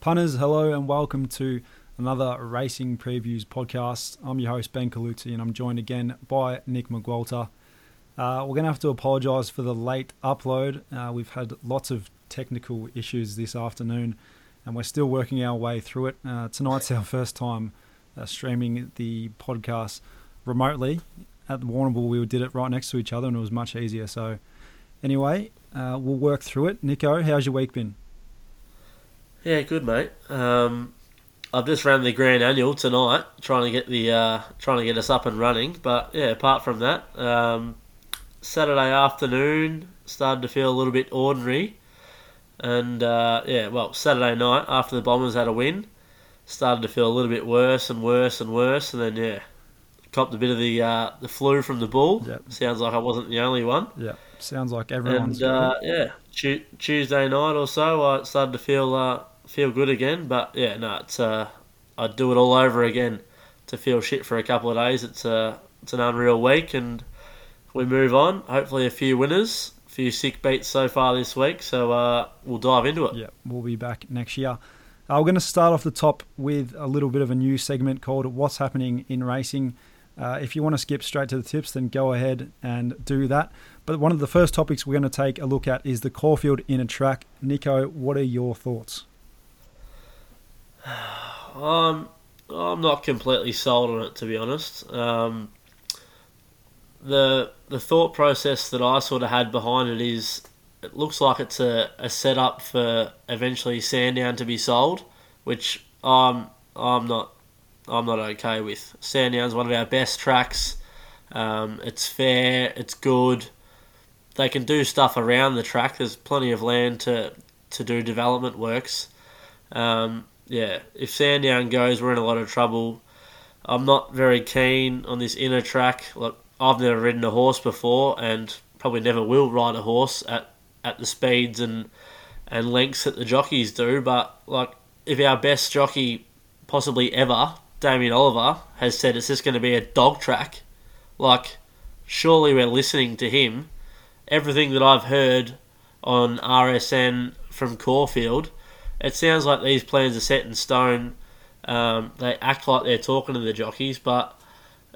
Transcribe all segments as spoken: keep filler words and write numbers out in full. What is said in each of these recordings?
Punters, hello and welcome to another Racing Previews podcast. I'm your host, Ben Caluzzi, and I'm joined again by Nick Mcqualter. Uh, we're going to have to apologise for the late upload. Uh, we've had lots of technical issues this afternoon, and we're still working our way through it. Uh, tonight's our first time uh, streaming the podcast remotely. At the Warrnambool, we did it right next to each other, and it was much easier. So anyway, uh, we'll work through it. Nico, how's your week been? Yeah, good, mate. Um, I've just ran the Grand Annual tonight, trying to get the uh, trying to get us up and running. But yeah, apart from that, um, Saturday afternoon started to feel a little bit ordinary, and uh, yeah, well, Saturday night after the Bombers had a win, started to feel a little bit worse and worse and worse, and then yeah, copped a bit of the uh, the flu from the bull. Yep. Sounds like I wasn't the only one. Yeah, sounds like everyone's. And uh, yeah, tu- Tuesday night or so, I started to feel. Uh, feel good again, but yeah, no, it's uh, I'd do it all over again to feel shit for a couple of days. It's uh, it's an unreal week, and we move on. Hopefully a few winners, a few sick beats so far this week, so uh, we'll dive into it. Yeah, we'll be back next year. Uh, we're going to start off the top with a little bit of a new segment called What's Happening in Racing. Uh, if you want to skip straight to the tips, then go ahead and do that. But one of the first topics we're going to take a look at is the Caulfield Inner Track. Nico, what are your thoughts? Um, I'm not completely sold on it, to be honest. Um, the the thought process that I sort of had behind it is it looks like it's a, a setup for eventually Sandown to be sold, which I'm I'm not I'm not okay with. Sandown's one of our best tracks. Um, it's fair, it's good. They can do stuff around the track. There's plenty of land to to do development works. Um, Yeah, if Sandown goes, we're in a lot of trouble. I'm not very keen on this inner track. Look, I've never ridden a horse before and probably never will ride a horse at, at the speeds and and lengths that the jockeys do. But like, if our best jockey possibly ever, Damien Oliver, has said it's just going to be a dog track, like, surely we're listening to him. Everything that I've heard on R S N from Caulfield, it sounds like these plans are set in stone. Um, they act like they're talking to the jockeys, but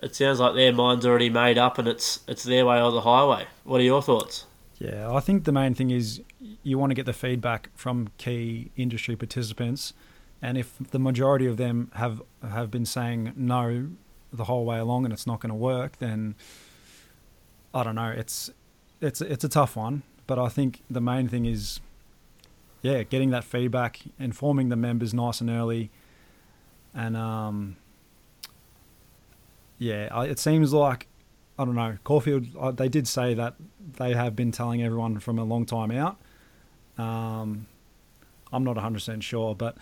it sounds like their mind's already made up and it's it's their way or the highway. What are your thoughts? Yeah, I think the main thing is you want to get the feedback from key industry participants, and if the majority of them have, have been saying no the whole way along and it's not going to work, then I don't know. It's it's it's a tough one, but I think the main thing is, yeah, getting that feedback, informing the members nice and early. And, um, yeah, it seems like, I don't know, Caulfield, they did say that they have been telling everyone from a long time out. Um, I'm not one hundred percent sure, but,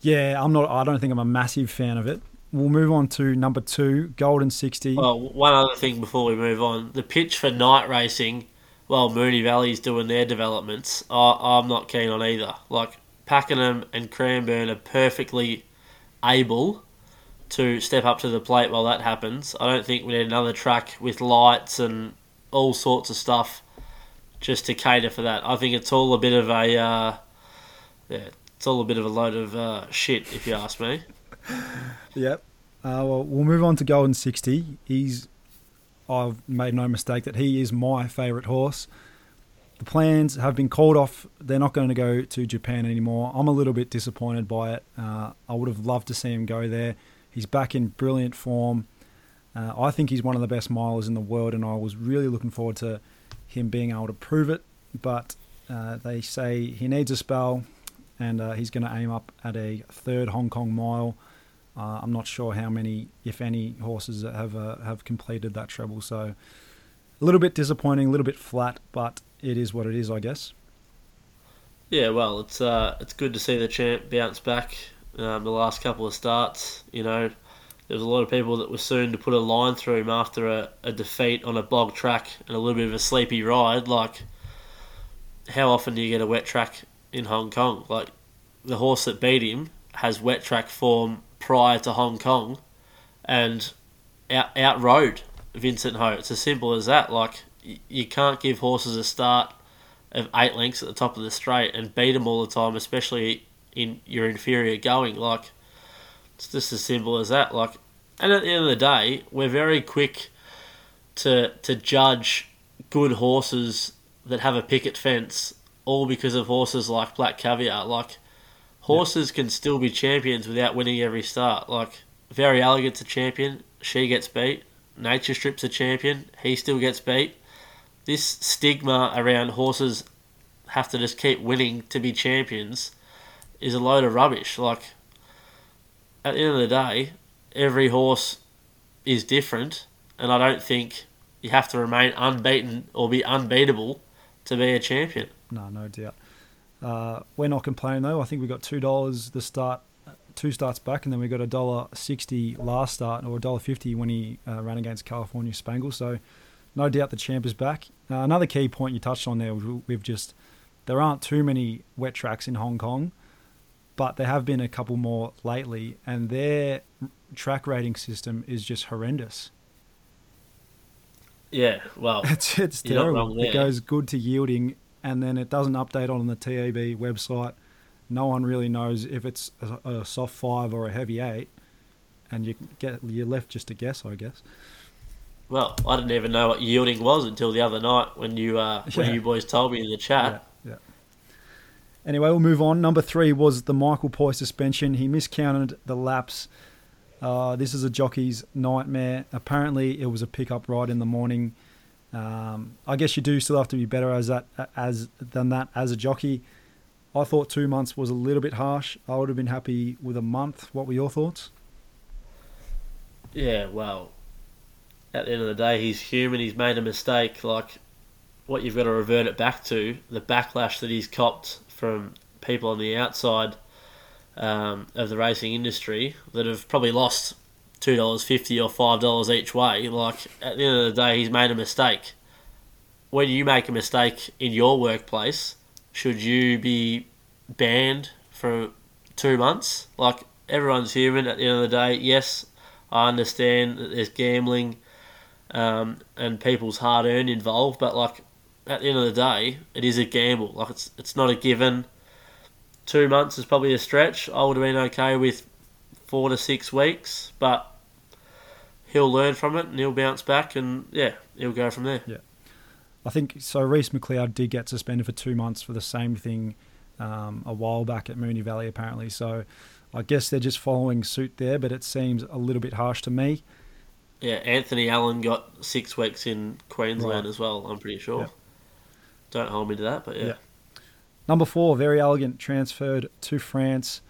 yeah, I'm not, I don't think I'm a massive fan of it. We'll move on to number two, Golden sixty. Well, one other thing before we move on, the pitch for night racing. Well, Moonee Valley's doing their developments. I, I'm not keen on either. Like, Pakenham and Cranbourne are perfectly able to step up to the plate while that happens. I don't think we need another track with lights and all sorts of stuff just to cater for that. I think it's all a bit of a, uh, yeah, it's all a bit of a load of uh, shit, if you ask me. Yep. Uh, well, we'll move on to Golden sixty. He's I've made no mistake that he is my favourite horse. The plans have been called off. They're not going to go to Japan anymore. I'm a little bit disappointed by it. Uh, I would have loved to see him go there. He's back in brilliant form. Uh, I think he's one of the best milers in the world, and I was really looking forward to him being able to prove it. But uh, they say he needs a spell, and uh, he's going to aim up at a third Hong Kong mile. Uh, I'm not sure how many, if any, horses have uh, have completed that treble. So a little bit disappointing, a little bit flat, but it is what it is, I guess. Yeah, well, it's uh, it's good to see the champ bounce back um, the last couple of starts. You know, there was a lot of people that were soon to put a line through him after a, a defeat on a bog track and a little bit of a sleepy ride. Like, how often do you get a wet track in Hong Kong? Like, the horse that beat him has wet track form prior to Hong Kong, and out outrode Vincent Ho. It's as simple as that. Like, you can't give horses a start of eight lengths at the top of the straight and beat them all the time, especially in your inferior going. Like, it's just as simple as that. Like, and at the end of the day, we're very quick to to judge good horses that have a picket fence, all because of horses like Black Caviar. Like, horses yeah. can still be champions without winning every start. Like, Very Elegant's a champion. She gets beat. Nature Strip's a champion. He still gets beat. This stigma around horses have to just keep winning to be champions is a load of rubbish. Like, at the end of the day, every horse is different, and I don't think you have to remain unbeaten or be unbeatable to be a champion. No, no doubt. Uh, we're not complaining, though. I think we got two dollars the start, two starts back, and then we got one dollar sixty last start, or one dollar fifty when he uh, ran against California Spangle. So no doubt the champ is back. Uh, another key point you touched on there, we've just, there aren't too many wet tracks in Hong Kong, but there have been a couple more lately, and their track rating system is just horrendous. Yeah, well, it's, it's terrible. It goes good to yielding, and then it doesn't update on the T A B website. No one really knows if it's a, a soft five or a heavy eight, and you get you're left just to guess, I guess. Well, I didn't even know what yielding was until the other night when you uh, when yeah. you boys told me in the chat. Yeah, yeah. Anyway, we'll move on. Number three was the Michael Poy suspension. He miscounted the laps. Uh, this is a jockey's nightmare. Apparently, it was a pickup ride in the morning. Um, I guess you do still have to be better as that as than that as a jockey. I thought two months was a little bit harsh. I would have been happy with a month. What were your thoughts? Yeah, well, at the end of the day, he's human. He's made a mistake. Like, what you've got to revert it back to, the backlash that he's copped from people on the outside um, of the racing industry that have probably lost two dollars fifty or five dollars each way. Like, at the end of the day, he's made a mistake. When you make a mistake in your workplace, should you be banned for two months? Like, everyone's human at the end of the day. Yes, I understand that there's gambling um, and people's hard-earned involved, but, like, at the end of the day, it is a gamble. Like, it's it's not a given. Two months is probably a stretch. I would have been okay with four to six weeks, but he'll learn from it and he'll bounce back, and, yeah, he'll go from there. Yeah. I think so. Reece McLeod did get suspended for two months for the same thing um, a while back at Moonee Valley, apparently. So I guess they're just following suit there, but it seems a little bit harsh to me. Yeah, Anthony Allen got six weeks in Queensland right. as well, I'm pretty sure. Yeah. Don't hold me to that, but yeah. yeah. Number four, Very Elegant transferred to France.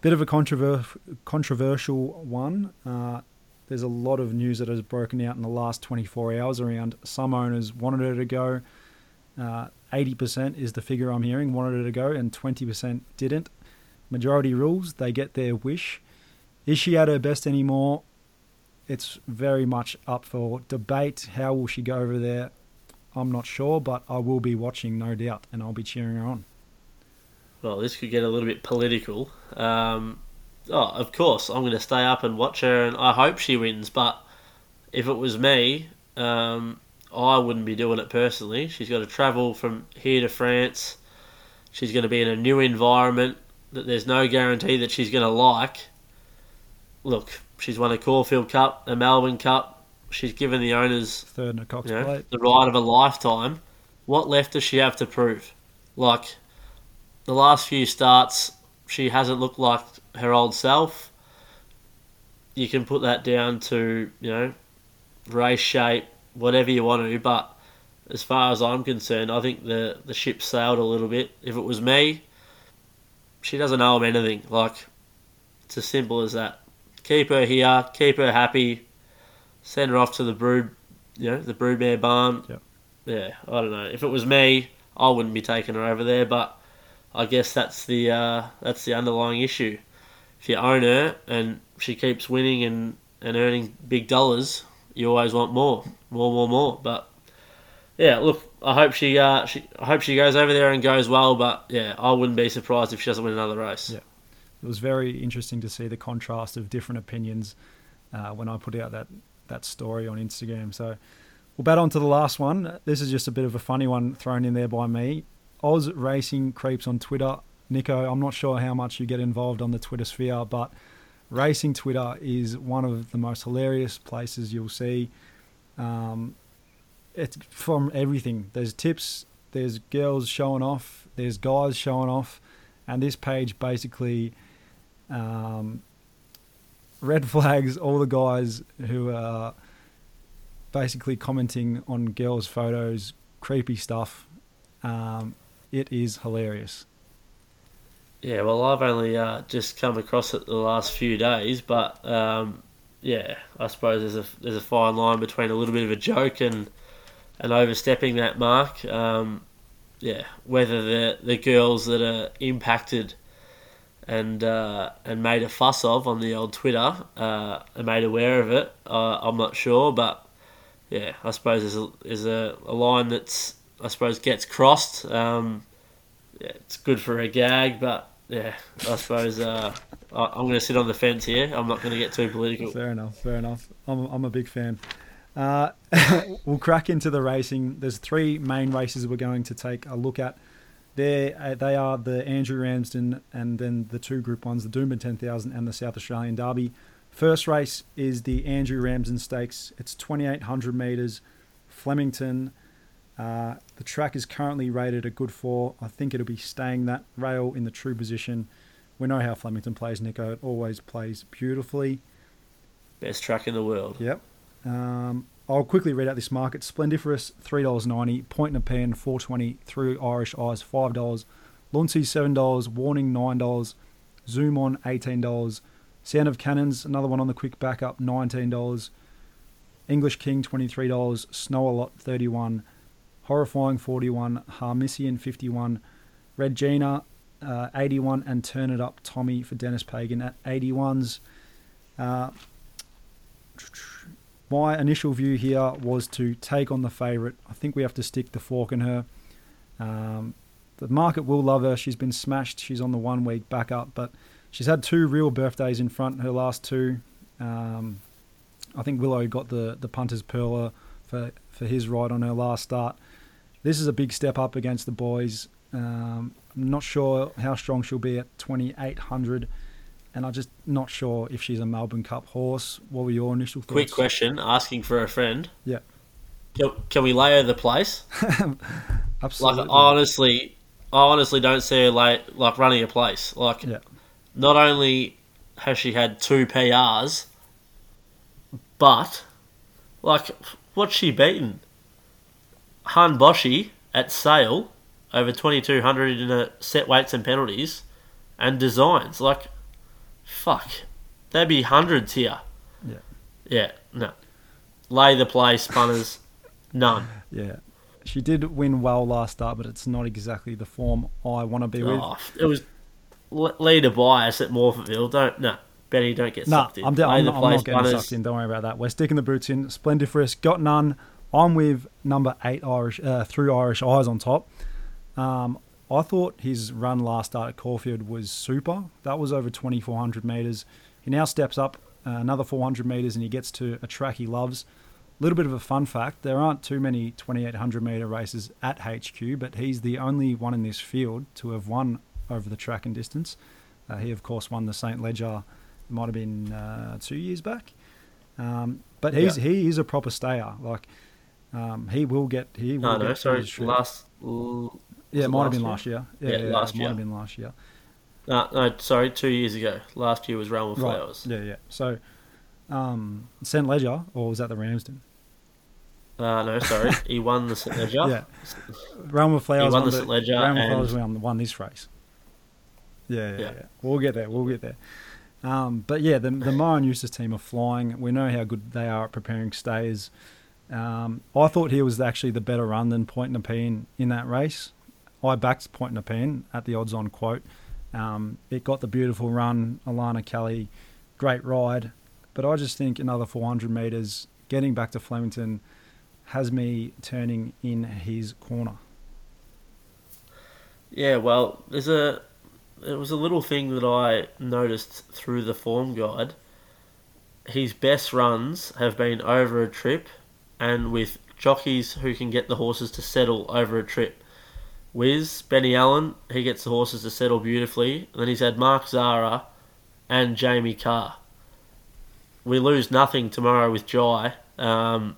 Bit of a controver- controversial one. Uh, There's a lot of news that has broken out in the last twenty-four hours around some owners wanted her to go. Uh, eighty percent is the figure I'm hearing, wanted her to go, and twenty percent didn't. Majority rules, they get their wish. Is she at her best anymore? It's very much up for debate. How will she go over there? I'm not sure, but I will be watching, no doubt, and I'll be cheering her on. Well, this could get a little bit political. Um... Oh, of course, I'm going to stay up and watch her, and I hope she wins, but if it was me, um, I wouldn't be doing it personally. She's got to travel from here to France. She's going to be in a new environment that there's no guarantee that she's going to like. Look, she's won a Caulfield Cup, a Melbourne Cup. She's given the owners Third in a Cox you know, plate. the ride of a lifetime. What left does she have to prove? Like, the last few starts, she hasn't looked like her old self. You can put that down to, you know, race shape, whatever you want to, but as far as I'm concerned, I think the, the ship sailed a little bit. If it was me, she doesn't owe him anything. Like, it's as simple as that. Keep her here, keep her happy, send her off to the brood, you know, the broodmare barn. Yep. Yeah, I don't know. If it was me, I wouldn't be taking her over there, but I guess that's the uh, that's the underlying issue. If you own her and she keeps winning and, and earning big dollars, you always want more, more, more, more. But yeah, look, I hope she, uh, she, I hope she goes over there and goes well. But yeah, I wouldn't be surprised if she doesn't win another race. Yeah, it was very interesting to see the contrast of different opinions uh, when I put out that that story on Instagram. So we'll bat on to the last one. This is just a bit of a funny one thrown in there by me. Oz Racing Creeps on Twitter Nico, I'm not sure how much you get involved on the Twitter sphere, but racing Twitter is one of the most hilarious places you'll see. Um, it's from everything. There's tips, there's girls showing off, there's guys showing off, and this page basically um, red flags all the guys who are basically commenting on girls' photos, creepy stuff. Um, it is hilarious. Yeah, well, I've only uh, just come across it the last few days, but um, yeah, I suppose there's a there's a fine line between a little bit of a joke and and overstepping that mark. Um, yeah, whether the the girls that are impacted and uh, and made a fuss of on the old Twitter uh, are made aware of it, uh, I'm not sure, but yeah, I suppose there's a, there's a, a line that's I suppose gets crossed. Um, Yeah, it's good for a gag, but yeah, I suppose uh, I'm going to sit on the fence here. I'm not going to get too political. Fair enough, fair enough. I'm I'm a big fan. Uh, we'll crack into the racing. There's three main races we're going to take a look at. There, they are the Andrew Ramsden and then the two Group Ones, the Doomben ten thousand and the South Australian Derby. First race is the Andrew Ramsden Stakes. It's twenty-eight hundred metres, Flemington. Uh, the track is currently rated a good four. I think it'll be staying that rail in the true position. We know how Flemington plays, Nico. It always plays beautifully. Best track in the world. Yep. Um, I'll quickly read out this market. Splendiferous, three dollars ninety. Point Nepean, four dollars twenty. Through Irish Eyes, five dollars. Luncey, seven dollars. Warning, nine dollars. Zoom On, eighteen dollars. Sound of Cannons, another one on the quick backup, nineteen dollars. English King, twenty-three dollars. Snow a Lot, thirty-one dollars. Horrifying, forty-one, Harmisian, fifty-one, Regina, uh, eighty-one, and Turn It Up Tommy for Dennis Pagan at eighty-ones. Uh, my initial view here was to take on the favourite. I think we have to stick the fork in her. Um, the market will love her. She's been smashed. She's on the one-week backup, but she's had two real birthdays in front, her last two. Um, I think Willow got the, the punter's pearler for, for his ride on her last start. This is a big step up against the boys. Um, I'm not sure how strong she'll be at twenty-eight hundred, and I'm just not sure if she's a Melbourne Cup horse. What were your initial thoughts? Quick question, asking for a friend. Yeah. Can, can we lay her the place? Absolutely. Like, honestly, I honestly don't see her lay, like running a place. Like, yeah. Not only has she had two P Rs, but like, what's she beaten? Hanboshi at Sale over twenty-two hundred in a set weights and penalties and designs. Like, fuck. There'd be hundreds here. Yeah. Yeah, no. Lay the play, punters. None. Yeah. She did win well last start, but it's not exactly the form I want to be oh, with. It was leader bias at Morpheville. Don't, no. Benny, don't get nah, sucked in. I'm, de- I'm, the not, I'm not getting punters. Sucked in. Don't worry about that. We're sticking the boots in. Splendiferous. Got none. I'm with number eight, Irish uh, Through Irish Eyes on top. Um, I thought his run last start at Caulfield was super. That was over twenty-four hundred metres. He now steps up uh, another four hundred metres and he gets to a track he loves. A little bit of a fun fact, there aren't too many twenty-eight hundred metre races at H Q, but he's the only one in this field to have won over the track and distance. Uh, he, of course, won the Saint Ledger, it might have been uh, two years back. Um, but he's yeah. he is a proper stayer. Like... Um, he will get. He will no, get no, sorry. Last. Yeah, it might have been last year. Yeah, yeah, yeah last it year. Might have been last year. No, no, sorry, two years ago. Last year was Realm of Flowers. Right. Yeah, yeah. So, um, Saint Ledger, or was that the Ramsden? Uh, no, sorry. He won the Saint Ledger. Yeah. Realm of Flowers. He won, won the Saint Ledger. Realm and... of Flowers won, won this race. Yeah yeah, yeah, yeah. We'll get there. We'll get there. Um, but yeah, the the Murray and Eustace team are flying. We know how good they are at preparing stays. Um, I thought he was actually the better run than Point Nepean in that race. I backed Point Nepean at the odds-on quote. Um, it got the beautiful run, Alana Kelly, great ride. But I just think another four hundred metres, getting back to Flemington, has me turning in his corner. Yeah, well, there's a there was a little thing that I noticed through the form guide. His best runs have been over a trip and with jockeys who can get the horses to settle over a trip, Wiz, Benny Allen, he gets the horses to settle beautifully. And then he's had Mark Zara and Jamie Carr. We lose nothing tomorrow with Jai. Um,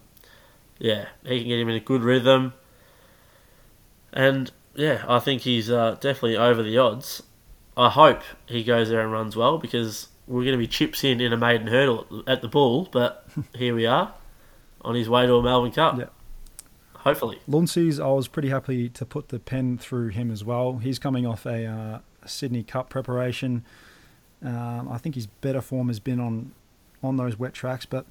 yeah, he can get him in a good rhythm. And, yeah, I think he's uh, definitely over the odds. I hope he goes there and runs well, because we're going to be chips in in a maiden hurdle at the Bull, but here we are on his way to a Melbourne Cup. Yeah. Hopefully. Lunces, I was pretty happy to put the pen through him as well. He's coming off a uh, Sydney Cup preparation. Um, I think his better form has been on, on those wet tracks, but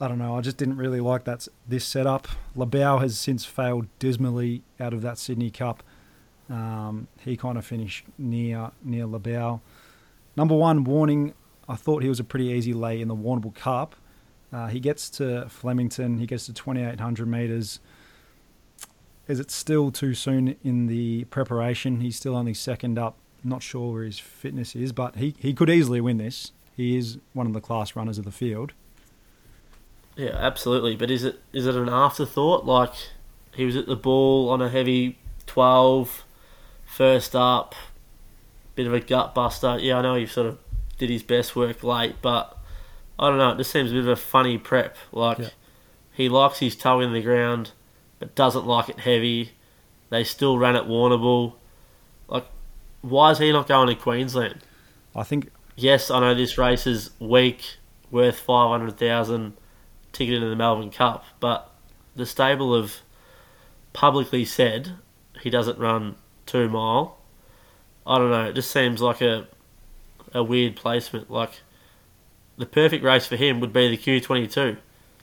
I don't know. I just didn't really like that this setup. Labau has since failed dismally out of that Sydney Cup. Um, he kind of finished near near Labau. Number one, Warning. I thought he was a pretty easy lay in the Warrnambool Cup. Uh, he gets to Flemington. He gets to twenty-eight hundred metres. Is it still too soon in the preparation? He's still only second up. Not sure where his fitness is, but he, he could easily win this. He is one of the class runners of the field. Yeah, absolutely. But is it is it an afterthought? Like, he was at the Ball on a heavy twelve, first up, bit of a gut buster. Yeah, I know he sort of did his best work late, but I don't know. It just seems a bit of a funny prep. Like, yeah. He likes his toe in the ground, but doesn't like it heavy. They still ran at Warrnambool. Like, why is he not going to Queensland? I think... Yes, I know this race is weak, worth five hundred thousand dollars ticket into the Melbourne Cup, but the stable have publicly said he doesn't run two mile. I don't know, it just seems like a a weird placement. Like, the perfect race for him would be the Q twenty-two.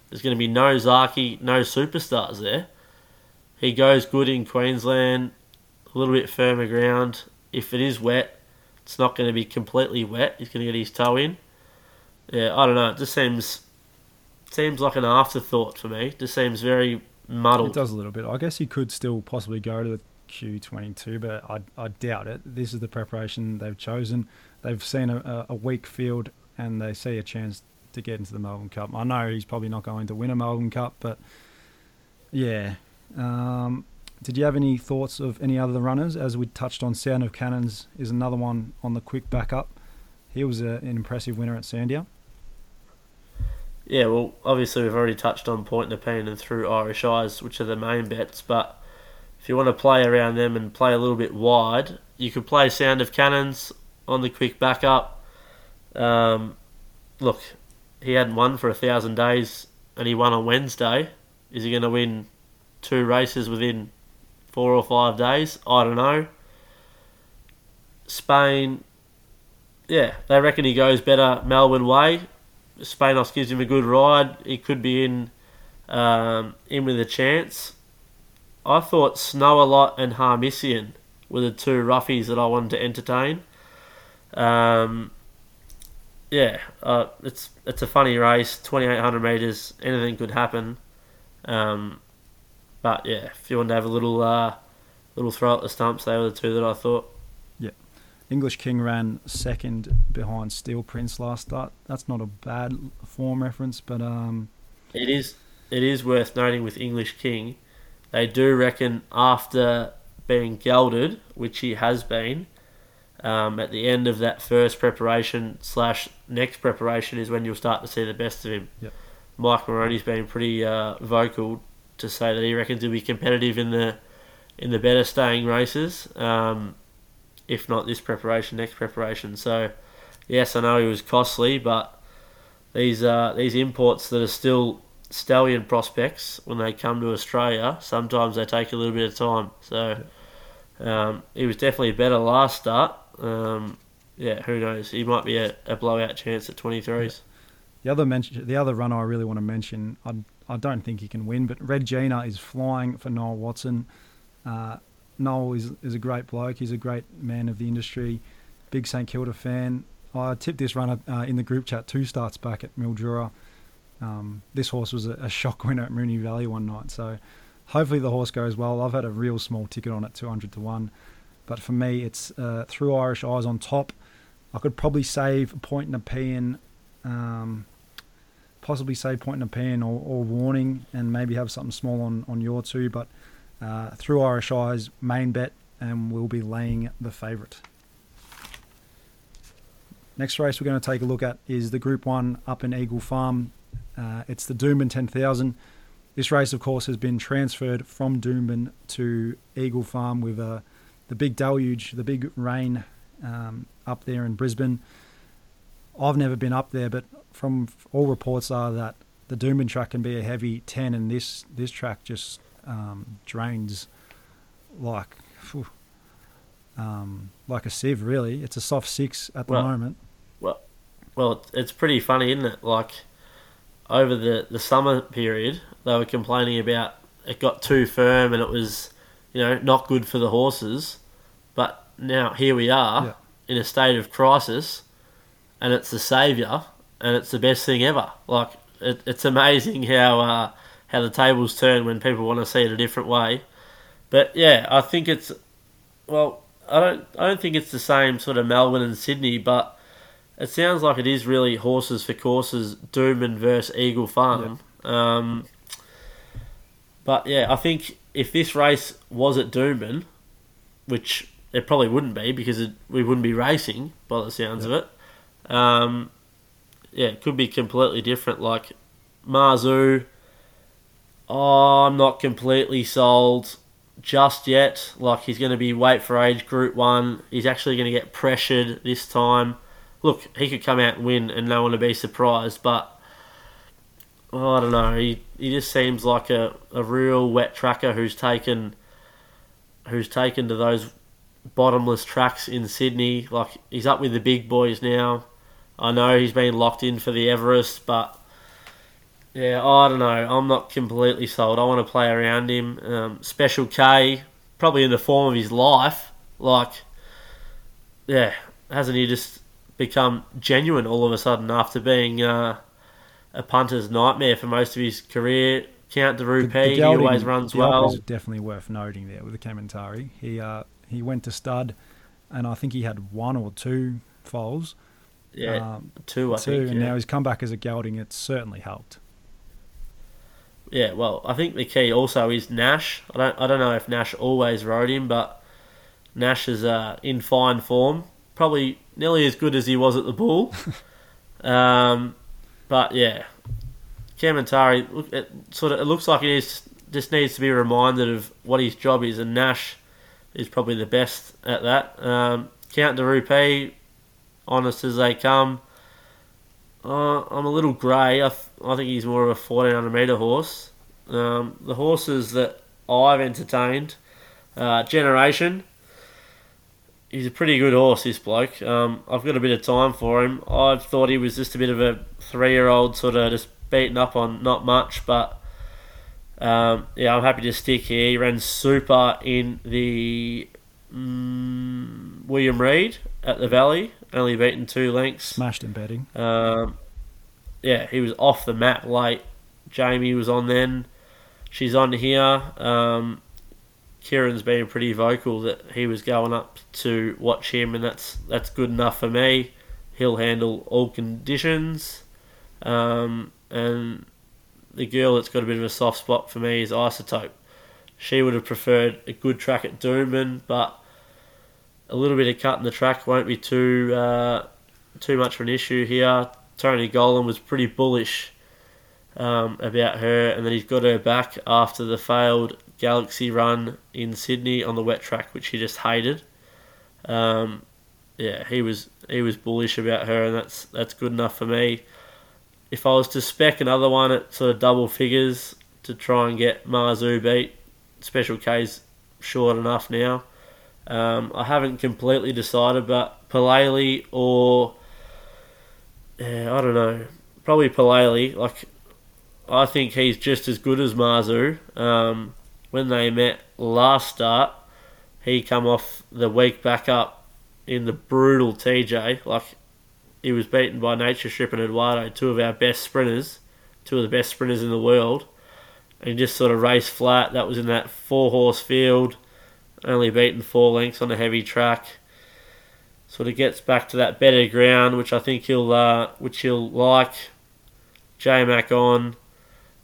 There's going to be no Zaki, no superstars there. He goes good in Queensland, a little bit firmer ground. If it is wet, it's not going to be completely wet. He's going to get his toe in. Yeah, I don't know, it just seems... Seems like an afterthought for me. Just seems very muddled. It does a little bit. I guess he could still possibly go to the Q twenty-two, but I I doubt it. This is the preparation they've chosen. They've seen a, a weak field and they see a chance to get into the Melbourne Cup. I know he's probably not going to win a Melbourne Cup, but yeah. Um, did you have any thoughts of any other runners? As we touched on, Sound of Cannons is another one on the quick backup. He was a, an impressive winner at Sandown. Yeah, well, obviously we've already touched on Point Nepean and Through Irish Eyes, which are the main bets, but if you want to play around them and play a little bit wide, you could play Sound of Cannons on the quick backup. Um, look, he hadn't won for a thousand days, and he won on Wednesday. Is he going to win two races within four or five days? I don't know. Spain, yeah, they reckon he goes better Melbourne way. Spanos gives him a good ride. He could be in um, in with a chance. I thought Snow a Lot and Harmissian were the two roughies that I wanted to entertain. Um, yeah, uh, it's it's a funny race. twenty-eight hundred metres, anything could happen. Um, but yeah, if you want to have a little uh, little throw at the stumps, they were the two that I thought. English King ran second behind Steel Prince last start. That's not a bad form reference, but... um, It is it is worth noting with English King, they do reckon after being gelded, which he has been, um, at the end of that first preparation slash next preparation is when you'll start to see the best of him. Yep. Mike Moroney's been pretty uh, vocal to say that he reckons he'll be competitive in the in the better staying races. Um If not this preparation, next preparation. So, yes, I know he was costly, but these uh, these imports that are still stallion prospects, when they come to Australia, sometimes they take a little bit of time. So, um, he was definitely better last start. Um, yeah, who knows? He might be a, a blowout chance at twenty-threes. The other mention, the other runner I really want to mention, I, I don't think he can win, but Red Gina is flying for Noel Watson. Uh, Noel is, is a great bloke. He's a great man of the industry. Big St Kilda fan. I tipped this runner uh, in the group chat two starts back at Mildura. Um, this horse was a, a shock winner at Moonee Valley one night. So hopefully the horse goes well. I've had a real small ticket on it, two hundred to one. But for me, it's uh, Through Irish Eyes on top. I could probably save Point Nepean, um, possibly save Point Nepean or, or Warning, and maybe have something small on, on your two. But... Uh, Through Irish Eyes, main bet and we'll be laying the favourite. Next race we're going to take a look at is the Group one up in Eagle Farm. Uh, it's the Doomben ten thousand. This race, of course, has been transferred from Doomben to Eagle Farm with uh, the big deluge, the big rain um, up there in Brisbane. I've never been up there, but from all reports are that the Doomben track can be a heavy ten, and this, this track just um, drains like phew, um, like a sieve, really. It's a soft six at the well, moment. Well, well, it's pretty funny, isn't it? Like, over the, the summer period, they were complaining about it got too firm and it was, you know, not good for the horses. But now here we are yeah. in a state of crisis, and it's the saviour, and it's the best thing ever. Like, it, it's amazing how uh, how the tables turn when people want to see it a different way. But yeah, I think it's well, I don't I don't think it's the same sort of Melbourne and Sydney, but it sounds like it is really horses for courses, Doomben versus Eagle Farm. Yeah. Um, but yeah, I think if this race was at Doomben, which it probably wouldn't be because it, we wouldn't be racing by the sounds yeah. of it, um, yeah, it could be completely different. Like Marzu, oh, I'm not completely sold just yet. Like he's going to be weight for age Group one. He's actually going to get pressured this time. Look, he could come out and win and no one would be surprised, but oh, I don't know. He he just seems like a, a real wet tracker who's taken who's taken to those bottomless tracks in Sydney. Like, he's up with the big boys now. I know he's been locked in for the Everest, but yeah, I don't know. I'm not completely sold. I want to play around him. Um, Special K, probably in the form of his life. Like, yeah, hasn't he just become genuine all of a sudden after being uh, a punter's nightmare for most of his career? Count the Rupee, he always runs well. Is definitely worth noting there with the Kamantari. He uh, he went to stud, and I think he had one or two foals. Yeah, um, two. I two, think, and yeah. now he's come back as a gelding. It's certainly helped. Yeah, well, I think the key also is Nash. I don't I don't know if Nash always rode him, but Nash is uh, in fine form. Probably nearly as good as he was at the Bull. um, but yeah, Kamantari, look, it sort of it looks like he is, just needs to be reminded of what his job is, and Nash is probably the best at that. Um, Count de Rupee, honest as they come. Uh, I'm a little grey. I, th- I think he's more of a fourteen hundred metre horse. Um, the horses that I've entertained, uh, Generation. He's a pretty good horse, this bloke. Um, I've got a bit of time for him. I thought he was just a bit of a three-year-old, sort of just beaten up on not much, but um, yeah, I'm happy to stick here. He ran super in the um, William Reid at the Valley, only beaten two lengths. Smashed in betting. Um, yeah, he was off the map late. Jamie was on then. She's on here. Um... Kieran's been pretty vocal that he was going up to watch him, and that's that's good enough for me. He'll handle all conditions. Um, and the girl that's got a bit of a soft spot for me is Isotope. She would have preferred a good track at Doomben, but a little bit of cut in the track won't be too uh, too much of an issue here. Tony Golan was pretty bullish um, about her, and then he's got her back after the failed Galaxy run in Sydney on the wet track, which he just hated. Um, yeah, he was he was bullish about her, and that's that's good enough for me. If I was to spec another one at sort of double figures to try and get Marzu beat, Special K's short enough now. Um, I haven't completely decided, but Pilele or yeah, I don't know, probably Pilele. Like, I think he's just as good as Marzu. Um, When they met last start, he come off the week back up in the brutal T J. Like, he was beaten by Nature Strip and Eduardo, two of our best sprinters, two of the best sprinters in the world. And he just sort of raced flat. That was in that four-horse field, only beaten four lengths on a heavy track. Sort of gets back to that better ground, which I think he'll, uh, which he'll like. J-Mac on.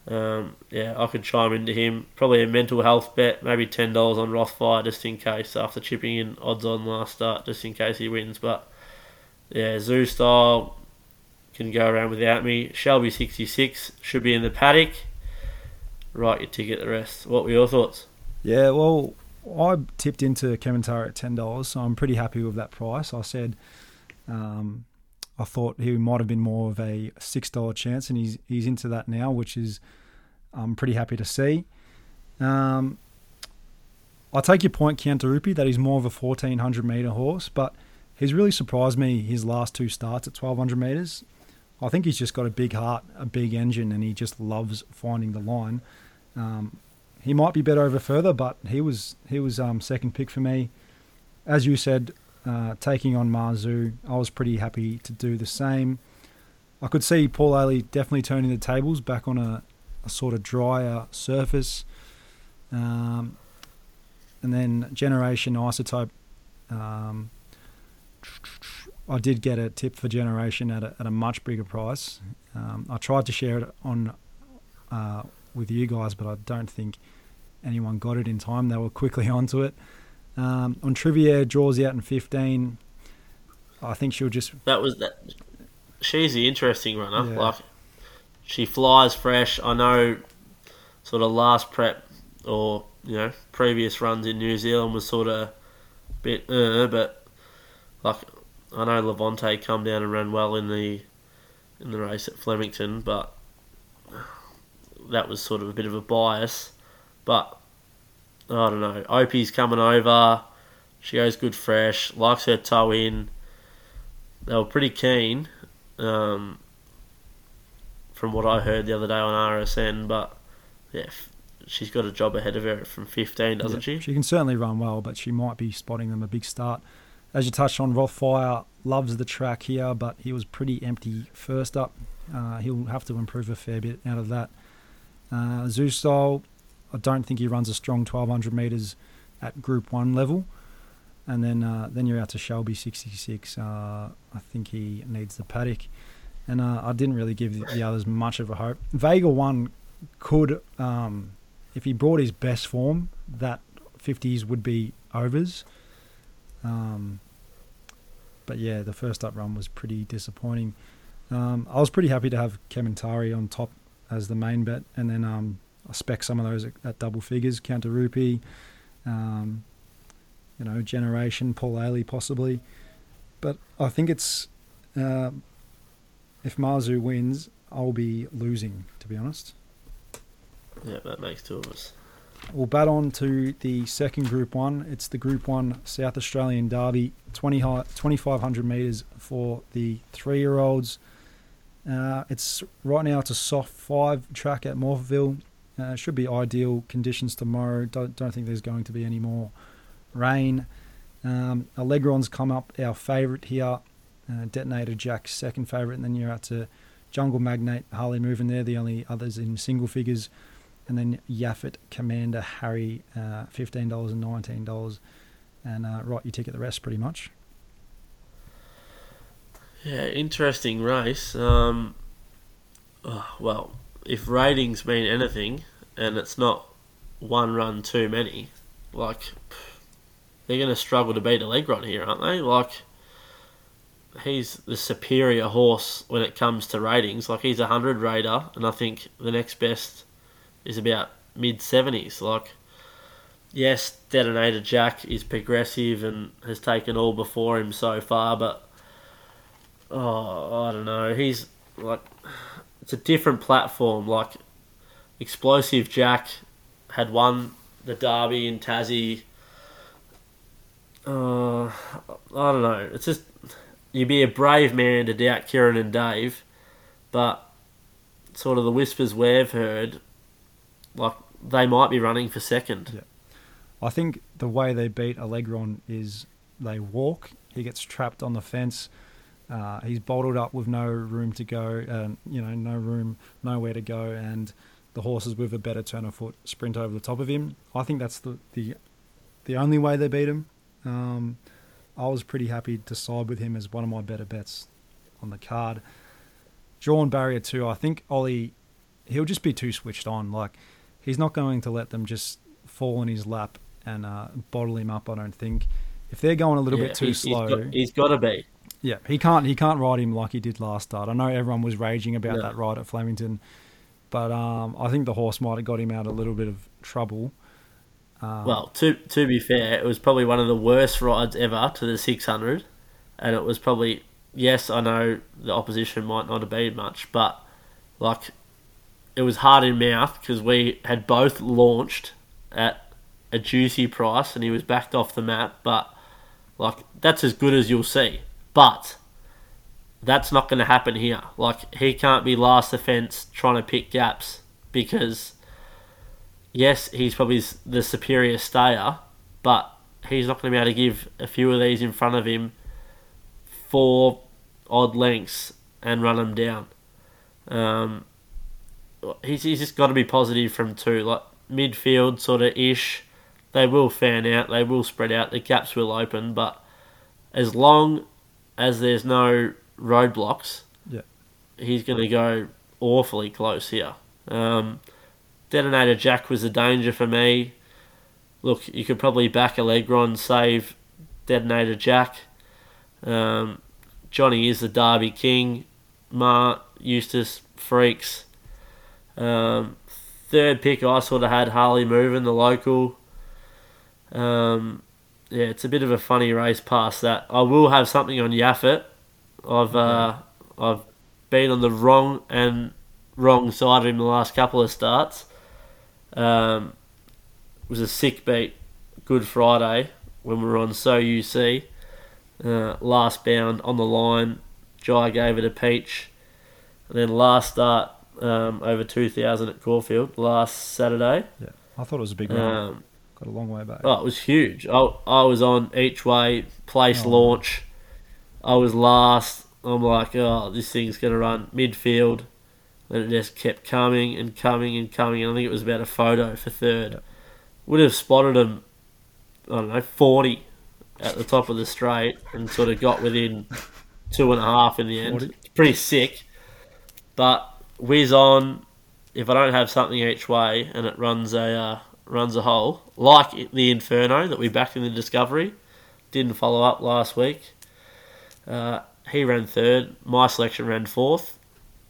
Um, yeah, I could chime into him. Probably a mental health bet, maybe ten dollars on Rothfire just in case, after chipping in odds on last start just in case he wins. But yeah, Zoo Style can go around without me. Shelby sixty-six should be in the paddock. Write your ticket, the rest. What were your thoughts? Yeah, well, I tipped into Kemantara at ten dollars, so I'm pretty happy with that price. I said um, I thought he might have been more of a six dollars chance, and he's he's into that now, which is I'm pretty happy to see. Um, I take your point, Cantarupi, that he's more of a fourteen hundred metre horse, but he's really surprised me his last two starts at twelve hundred metres. I think he's just got a big heart, a big engine, and he just loves finding the line. Um, he might be better over further, but he was he was um, second pick for me. As you said, uh, taking on Marzu, I was pretty happy to do the same. I could see Paul Ailey definitely turning the tables back on a, a sort of drier surface. Um, and then Generation Isotope. Um, I did get a tip for Generation at a, at a much bigger price. Um, I tried to share it on uh, with you guys, but I don't think anyone got it in time. They were quickly onto it. Um, on Trivier, draws out in fifteen. I think she'll just... That was that. She's the interesting runner. Yeah. Like, she flies fresh. I know sort of last prep or, you know, previous runs in New Zealand was sort of a bit, uh, but like... I know Levante come down and ran well in the in the race at Flemington, but that was sort of a bit of a bias. But I don't know. Opie's coming over. She goes good fresh. Likes her toe in. They were pretty keen, um, from what I heard the other day on R S N. But yeah, she's got a job ahead of her from fifteen, doesn't yeah, she? She can certainly run well, but she might be spotting them a big start. As you touched on, Rothfire loves the track here, but he was pretty empty first up. Uh, he'll have to improve a fair bit out of that. Uh, Zeusol, I don't think he runs a strong twelve hundred metres at Group one level. And then uh, then you're out to Shelby sixty-six. Uh, I think he needs the paddock. And uh, I didn't really give the others much of a hope. Vega one could, um, if he brought his best form, that fifties would be overs. Um, but yeah, the first up run was pretty disappointing. Um, I was pretty happy to have Kemantari on top as the main bet, and then um, I spec some of those at, at double figures. Cantarupi, um, you know, Generation, Paul Ailey possibly. But I think it's uh, if Marzu wins, I'll be losing, to be honest. Yeah, that makes two of us. We'll bat on to the second Group one. It's the Group one South Australian Derby, twenty-five hundred metres for the three-year-olds. Uh, it's right now it's a soft five track at Morpheville. Uh, should be ideal conditions tomorrow. Don't, don't think there's going to be any more rain. Um, Allegron's come up our favourite here. Uh, Detonator Jack's second favourite. And then you're out to Jungle Magnate, Harley Movin there, the only others in single figures. And then Yaffet, Commander, Harry, uh, fifteen dollars and nineteen dollars. And uh, write your ticket the rest, pretty much. Yeah, interesting race. Um, oh, well, if ratings mean anything, and it's not one run too many, like, they're going to struggle to beat Allegron here, aren't they? Like, he's the superior horse when it comes to ratings. Like, he's a one hundred rater, and I think the next best... is about mid-seventies. Like, yes, Detonator Jack is progressive and has taken all before him so far, but, oh, I don't know. He's, like, it's a different platform. Like, Explosive Jack had won the Derby in Tassie. Uh, I don't know. It's just, you'd be a brave man to doubt Kieran and Dave, but sort of the whispers we've heard... Like, they might be running for second. Yeah. I think the way they beat Allegron is they walk. He gets trapped on the fence. Uh, he's bottled up with no room to go, uh, you know, no room, nowhere to go, and the horses with a better turn of foot sprint over the top of him. I think that's the the, the only way they beat him. Um, I was pretty happy to side with him as one of my better bets on the card. Drawn barrier two, I think Ollie... he'll just be too switched on. Like, he's not going to let them just fall in his lap and uh, bottle him up, I don't think. If they're going a little yeah, bit too he's, slow... He's got, he's got to be. Yeah, he can't He can't ride him like he did last start. I know everyone was raging about no. that ride at Flemington, but um, I think the horse might have got him out a little bit of trouble. Um, well, to to be fair, it was probably one of the worst rides ever to the six hundred, and it was probably... Yes, I know the opposition might not have been much, but like it was hard in mouth because we had both launched at a juicy price and he was backed off the map, but like that's as good as you'll see. But that's not going to happen here. Like he can't be last defence trying to pick gaps because yes, he's probably the superior stayer, but he's not going to be able to give a few of these in front of him four odd lengths and run him down. Um, he's, he's just got to be positive from two, like midfield sort of ish. They will fan out, they will spread out, the gaps will open, but as long as there's no roadblocks, yeah, he's going to go awfully close here. Um, Detonator Jack was a danger for me. Look, you could probably back a leg run, save Detonator Jack. Um, Johnny is the Derby King. Ma, Eustace, Freaks. Um, third pick, I sort of had Harley moving, the local. Um, yeah, it's a bit of a funny race past that. I will have something on Yaffet. I've uh, I've been on the wrong and wrong side of him the last couple of starts. Um, it was a sick beat Good Friday when we were on So You See. Uh, last bound on the line, Jai gave it a peach, and then last start um, over two thousand at Caulfield last Saturday. Yeah, I thought it was a big round. Um, Got a long way back. Oh, it was huge. I I was on each way, place oh. launch. I was last. I'm like, oh, this thing's gonna run midfield, and it just kept coming and coming and coming. And I think it was about a photo for third. Yeah. Would have spotted him, I don't know, forty at the top of the straight and sort of got within two and a half in the end. It's pretty sick. But whiz on, if I don't have something each way and it runs a uh, runs a hole, like the Inferno that we backed in the Discovery, didn't follow up last week. Uh, he ran third. My selection ran fourth.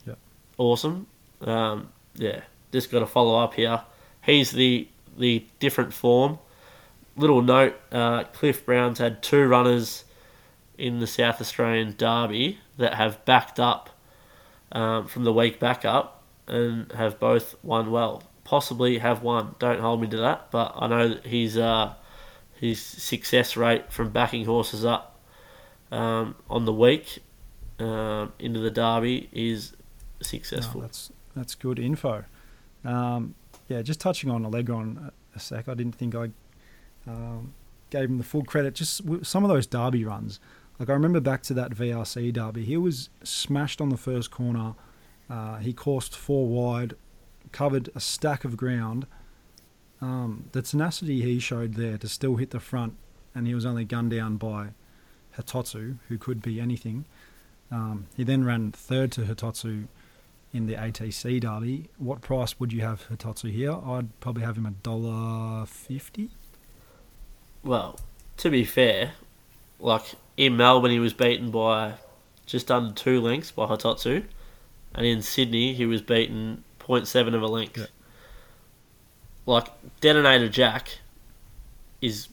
Yeah. Awesome. Um, yeah, just got to follow up here. He's the the different form. Little note, uh, Cliff Brown's had two runners in the South Australian Derby that have backed up um, from the week back up and have both won well. Possibly have won. Don't hold me to that, but I know that his, uh, his success rate from backing horses up um, on the week um, into the Derby is successful. No, that's, that's good info. Um, yeah, just touching on Allegron a sec, I didn't think I... Um, gave him the full credit. Just some of those derby runs, like I remember back to that V R C derby, he was smashed on the first corner. Uh, he coursed four wide, covered a stack of ground. Um, the tenacity he showed there to still hit the front, and he was only gunned down by Hitotsu, who could be anything. Um, he then ran third to Hitotsu in the A T C derby. What price would you have Hitotsu here? I'd probably have him a dollar fifty. Well, to be fair, like in Melbourne, he was beaten by just under two lengths by Hitotsu, and in Sydney, he was beaten zero point seven of a length. Yeah. Like, Detonator Jack is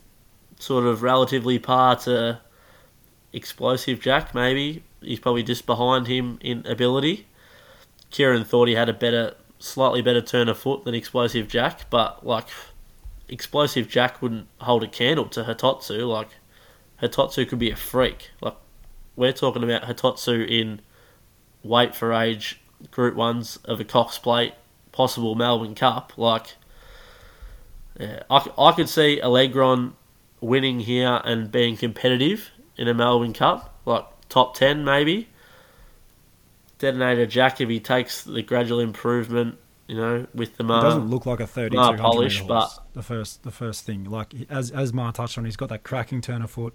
sort of relatively par to Explosive Jack, maybe. He's probably just behind him in ability. Kieran thought he had a better, slightly better turn of foot than Explosive Jack, but like... Explosive Jack wouldn't hold a candle to Hitotsu. Like, Hitotsu could be a freak. Like, we're talking about Hitotsu in weight for age, Group Ones of a Cox Plate, possible Melbourne Cup. Like, yeah, I, I could see Allegron winning here and being competitive in a Melbourne Cup, like top ten maybe. Detonator Jack, if he takes the gradual improvement, you know, with the Mar, it doesn't look like a thirty-two hundred polish, but the first, the first thing, like as as Mar touched on, he's got that cracking turn of foot,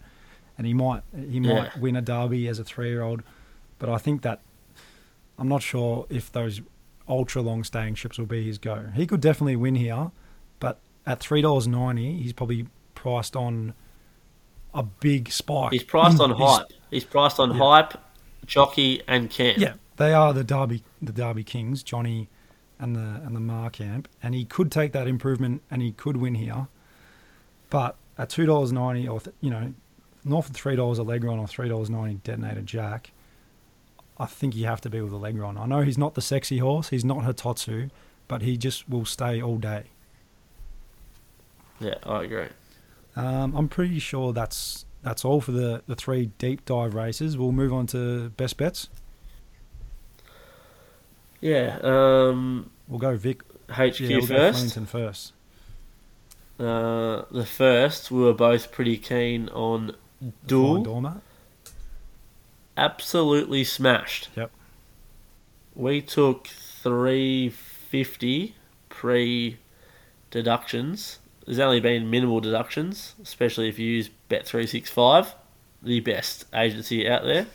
and he might he might yeah. win a derby as a three-year-old, but I think that I'm not sure if those ultra long staying ships will be his go. He could definitely win here, but at three dollars ninety, he's probably priced on a big spike. He's priced on hype. He's priced on yeah. hype, jockey, and camp. Yeah, they are the Derby, the Derby Kings, Johnny, and the and the Mar camp, and he could take that improvement and he could win here, but at two dollars ninety or th- you know, north of three dollars a leg run or three dollars ninety Detonator Jack, I think you have to be with a leg run. I know he's not the sexy horse, he's not Hitotsu, but he just will stay all day. Yeah, I agree. Um, I'm pretty sure that's that's all for the, the three deep dive races. We'll move on to best bets. Yeah. Um, we'll go Vic. H Q yeah, we'll first. Flemington first. Uh, the first, we were both pretty keen on Duel. Absolutely smashed. Yep. We took three fifty pre-deductions. There's only been minimal deductions, especially if you use Bet three sixty-five, the best agency out there.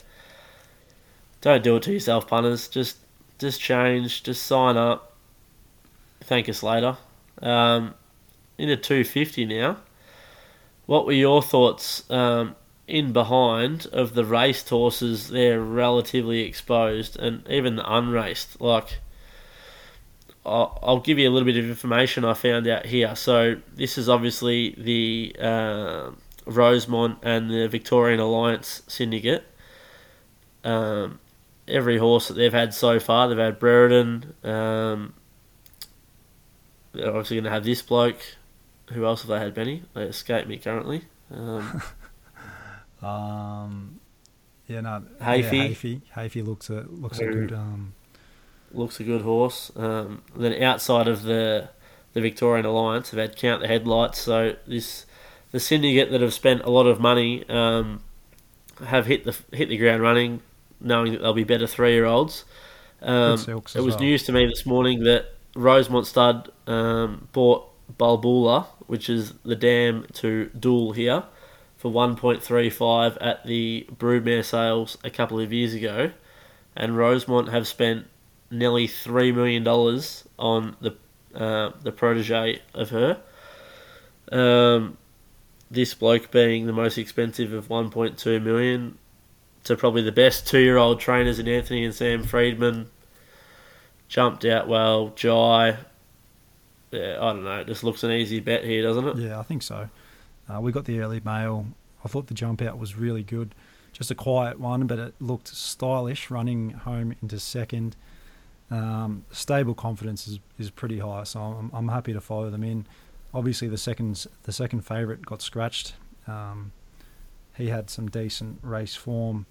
Don't do it to yourself, punters. Just just change. Just sign up. Thank us later. Um, into two fifty now. What were your thoughts um, in behind of the raced horses? They're relatively exposed, and even the unraced. Like, I'll, I'll give you a little bit of information I found out here. So this is obviously the uh, Rosemont and the Victorian Alliance syndicate. Um, every horse that they've had so far, they've had Brereton. Um, they're obviously going to have this bloke. Who else have they had, Benny? They escape me currently. Um, um yeah, no. Hafey. Yeah, Hafey looks a looks um, a good. Um, looks a good horse. Um, then outside of the the Victorian Alliance, they've had Count the Headlights. So this the syndicate that have spent a lot of money um, have hit the hit the ground running, knowing that they'll be better three-year-olds. Um, it was well. news to me this morning that Rosemont Stud um, bought Bulbula, which is the dam to Duel here, for one point three five at the Broodmare sales a couple of years ago, and Rosemont have spent nearly three million dollars on the uh, the protege of her. Um, this bloke being the most expensive of one point two million to probably the best two-year-old trainers in Anthony and Sam Friedman. Jumped out well, Jai. Yeah, I don't know. It just looks an easy bet here, doesn't it? Yeah, I think so. Uh, we got the early mail. I thought the jump out was really good. Just a quiet one, but it looked stylish running home into second. Um, stable confidence is, is pretty high, so I'm, I'm happy to follow them in. Obviously, the second the second favourite got scratched. Um, he had some decent race form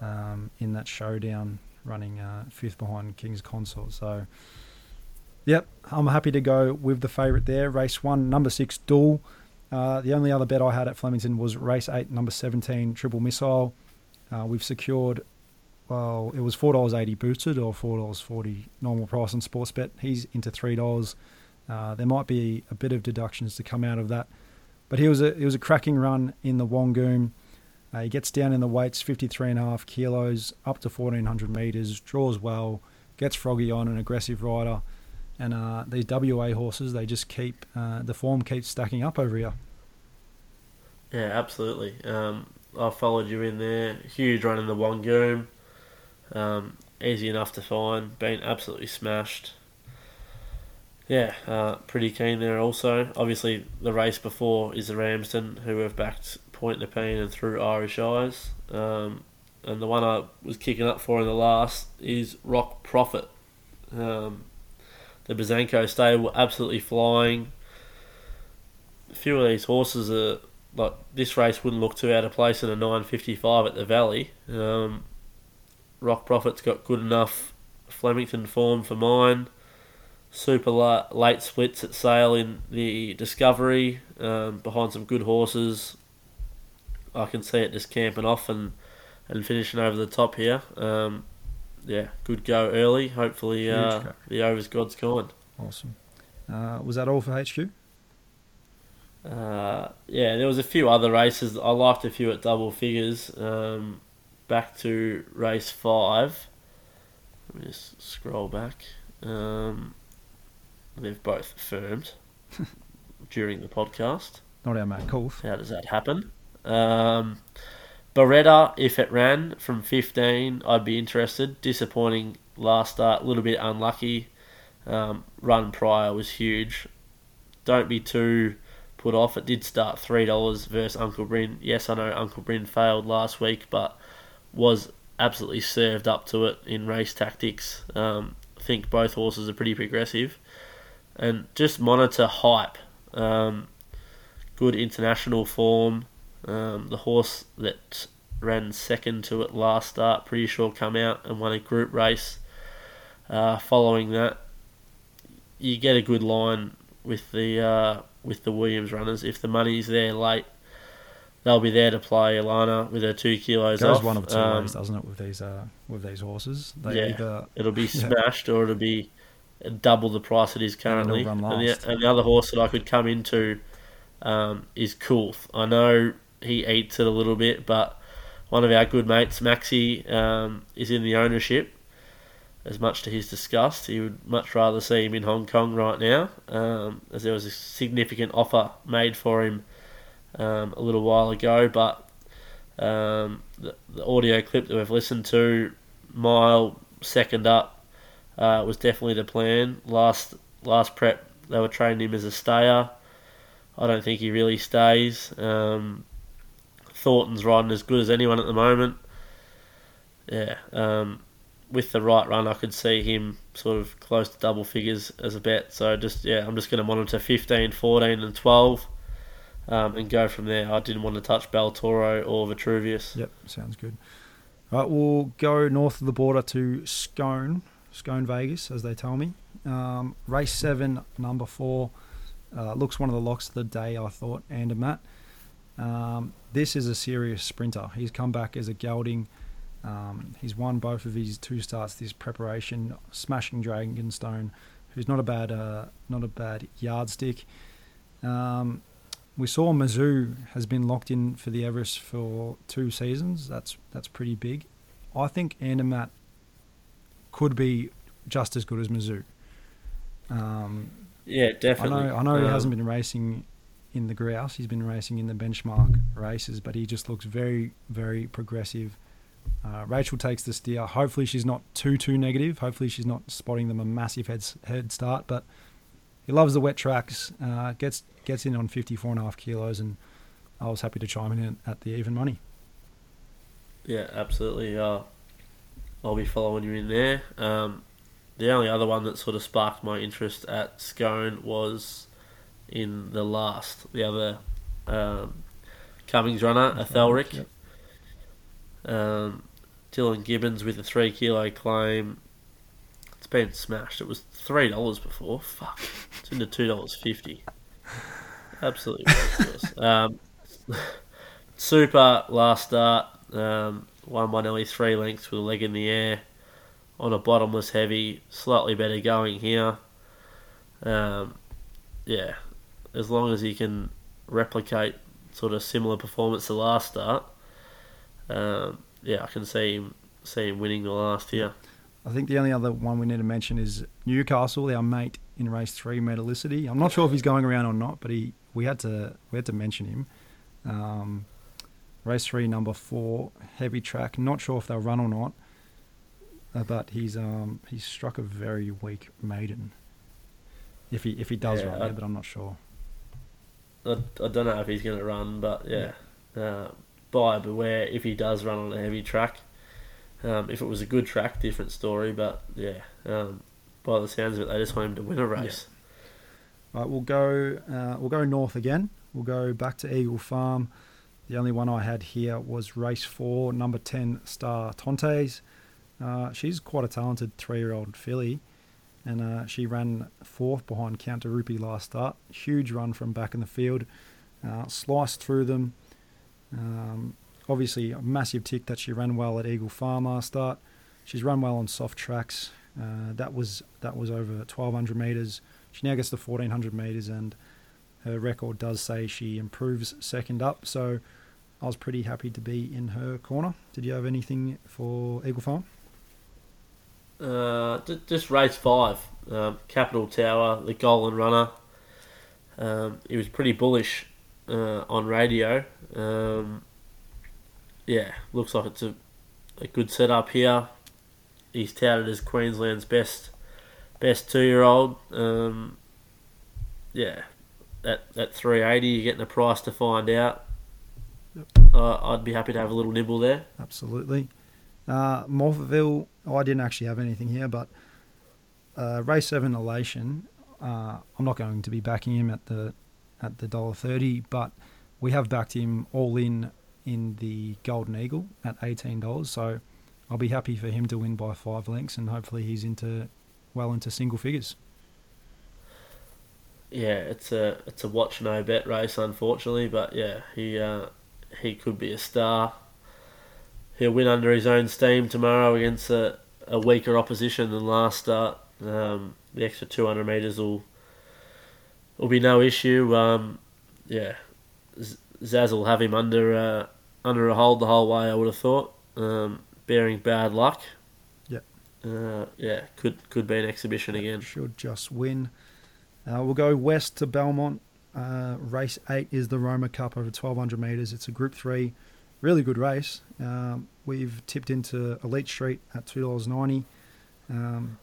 um, in that showdown, running uh, fifth behind King's Consort. So, yep, I'm happy to go with the favourite there. Race one, number six, Duel. Uh, the only other bet I had at Flemington was race eight, number seventeen, Triple Missile. Uh, we've secured, well, it was four dollars eighty boosted or four dollars forty normal price on sports bet. He's into three dollars. Uh, there might be a bit of deductions to come out of that. But he was a, he was a cracking run in the Wongoom. Uh, he gets down in the weights, fifty-three point five kilos, up to fourteen hundred metres, draws well, gets froggy on, an aggressive rider. And uh, these W A horses, they just keep, uh, the form keeps stacking up over here. Yeah, absolutely. Um, I followed you in there. Huge run in the Wongoom. Um, easy enough to find. Been absolutely smashed. Yeah, uh, pretty keen there also. Obviously, the race before is the Ramsden, who have backed Point Nepean and Through Irish Eyes. Um, and the one I was kicking up for in the last is Rock Prophet. Um, the Bazanko stable absolutely flying. A few of these horses are like this race wouldn't look too out of place in a nine fifty-five at the Valley. Um, Rock Prophet's got good enough Flemington form for mine. Super la- late splits at Sale in the Discovery um, behind some good horses. I can see it just camping off and, and finishing over the top here. Um, yeah, good go early. Hopefully uh, the over's God's kind. Awesome. Uh, was that all for H Q? Uh, yeah, there was a few other races. I liked a few at double figures. Um, back to race five. Let me just scroll back. Um, they've both affirmed during the podcast. Not our mate, Coulth. How does that happen? Um, Beretta, if it ran from fifteen, I'd be interested. Disappointing last start, a little bit unlucky. Um, run prior was huge. Don't be too put off. It did start three dollars versus Uncle Bryn. Yes, I know Uncle Bryn failed last week, but was absolutely served up to it in race tactics. Um, I think both horses are pretty progressive. And just monitor hype. Um, good international form. Um, the horse that ran second to it last start, pretty sure come out and won a group race. Uh, following that, you get a good line with the uh, with the Williams runners. If the money's there late, they'll be there to play Ilana with her two kilos off. Goes one of two um, ways, doesn't it? With these uh, with these horses, they yeah, either... it'll be smashed yeah. or it'll be double the price it is currently. And, and, the, and the other horse that I could come into um, is Coulth. I know he eats it a little bit, but one of our good mates, Maxi, um, is in the ownership. As much to his disgust, he would much rather see him in Hong Kong right now, um, as there was a significant offer made for him um, a little while ago. But um, the, the audio clip that we've listened to, mile second up, uh, was definitely the plan. Last last prep, they were training him as a stayer. I don't think he really stays. Um, Thornton's riding as good as anyone at the moment. Yeah. Um, with the right run, I could see him sort of close to double figures as a bet. So just yeah, I'm just going to monitor fifteen, fourteen, and twelve, um, and go from there. I didn't want to touch Baltoro or Vitruvius. Yep, sounds good. All right, we'll go north of the border to Scone, Scone Vegas, as they tell me. Um, race seven, number four, uh, looks one of the locks of the day, I thought, and a Matt. Um, this is a serious sprinter. He's come back as a gelding. Um, he's won both of his two starts this preparation, smashing Dragonstone, who's not a bad uh, not a bad yardstick. Um, we saw Mizzou has been locked in for the Everest for two seasons. That's that's pretty big. I think Andermatt could be just as good as Mizzou. Um, yeah, definitely. I know, I know um, he hasn't been racing in the grouse. He's been racing in the benchmark races, but he just looks very, very progressive. Uh, Rachel takes the steer. Hopefully she's not too, too negative. Hopefully she's not spotting them a massive head, head start. But he loves the wet tracks, uh, gets gets in on fifty-four point five kilos, and I was happy to chime in at the even money. Yeah, absolutely. Uh, I'll be following you in there. Um, the only other one that sort of sparked my interest at Scone was in the last, the other um, Cummings runner, Athelric. Yep. Um, Dylan Gibbons with a three kilo claim. It's been smashed. It was three dollars before. Fuck. It's into two dollars fifty. Absolutely ridiculous. um, super last start. Um, won by nearly three lengths with a leg in the air on a bottomless heavy. Slightly better going here. Um, yeah. As long as he can replicate sort of similar performance to last start. Um, yeah, I can see him, see him winning the last year. I think the only other one we need to mention is Newcastle, our mate in race three, Metallicity. I'm not sure if he's going around or not, but he we had to we had to mention him. Um, race three, number four, heavy track. Not sure if they'll run or not, uh, but he's um he's struck a very weak maiden. If he if he does yeah, run, I, yeah, but I'm not sure. I, I don't know if he's going to run, but yeah. yeah. Uh, Buyer beware if he does run on a heavy track. Um, if it was a good track, different story. But yeah, um, by the sounds of it, they just want him to win a race. Yeah. Right, we'll go. Uh, we'll go north again. We'll go back to Eagle Farm. The only one I had here was race four, number ten, Star Tontes. Uh, she's quite a talented three-year-old filly, and uh, she ran fourth behind Count Rupi last start. Huge run from back in the field, uh, sliced through them. Um, obviously a massive tick that she ran well at Eagle Farm last start. She's run well on soft tracks. Uh, that was that was over twelve hundred metres. She now gets to fourteen hundred metres, and her record does say she improves second up. So I was pretty happy to be in her corner. Did you have anything for Eagle Farm? Uh, just race five, um, Capital Tower, the Golden Runner. Um, he was pretty bullish uh, on radio. Um, yeah, looks like it's a, a good setup here. He's touted as Queensland's best best two-year-old. Um, yeah, at at three eighty, you're getting a price to find out. Yep. Uh, I'd be happy to have a little nibble there. Absolutely. Uh, Morpheville, oh, I didn't actually have anything here, but uh, race seven Elation. Uh, I'm not going to be backing him at the at the one dollar thirty, but we have backed him all in in the Golden Eagle at eighteen dollars. So I'll be happy for him to win by five lengths, and hopefully he's into well into single figures. Yeah, it's a it's a watch no bet race, unfortunately, but yeah, he uh, he could be a star. He'll win under his own steam tomorrow against a, a weaker opposition than last start. Um, the extra two hundred metres will will be no issue. Um, yeah, Z- Zaz will have him under uh, under a hold the whole way, I would have thought. Um, bearing bad luck. Yeah. Uh, yeah, could could be an exhibition that again. Should just win. Uh, we'll go west to Belmont. Uh, race eight is the Roma Cup over twelve hundred metres. It's a Group three. Really good race. Um, we've tipped into Elite Street at two dollars ninety. Um,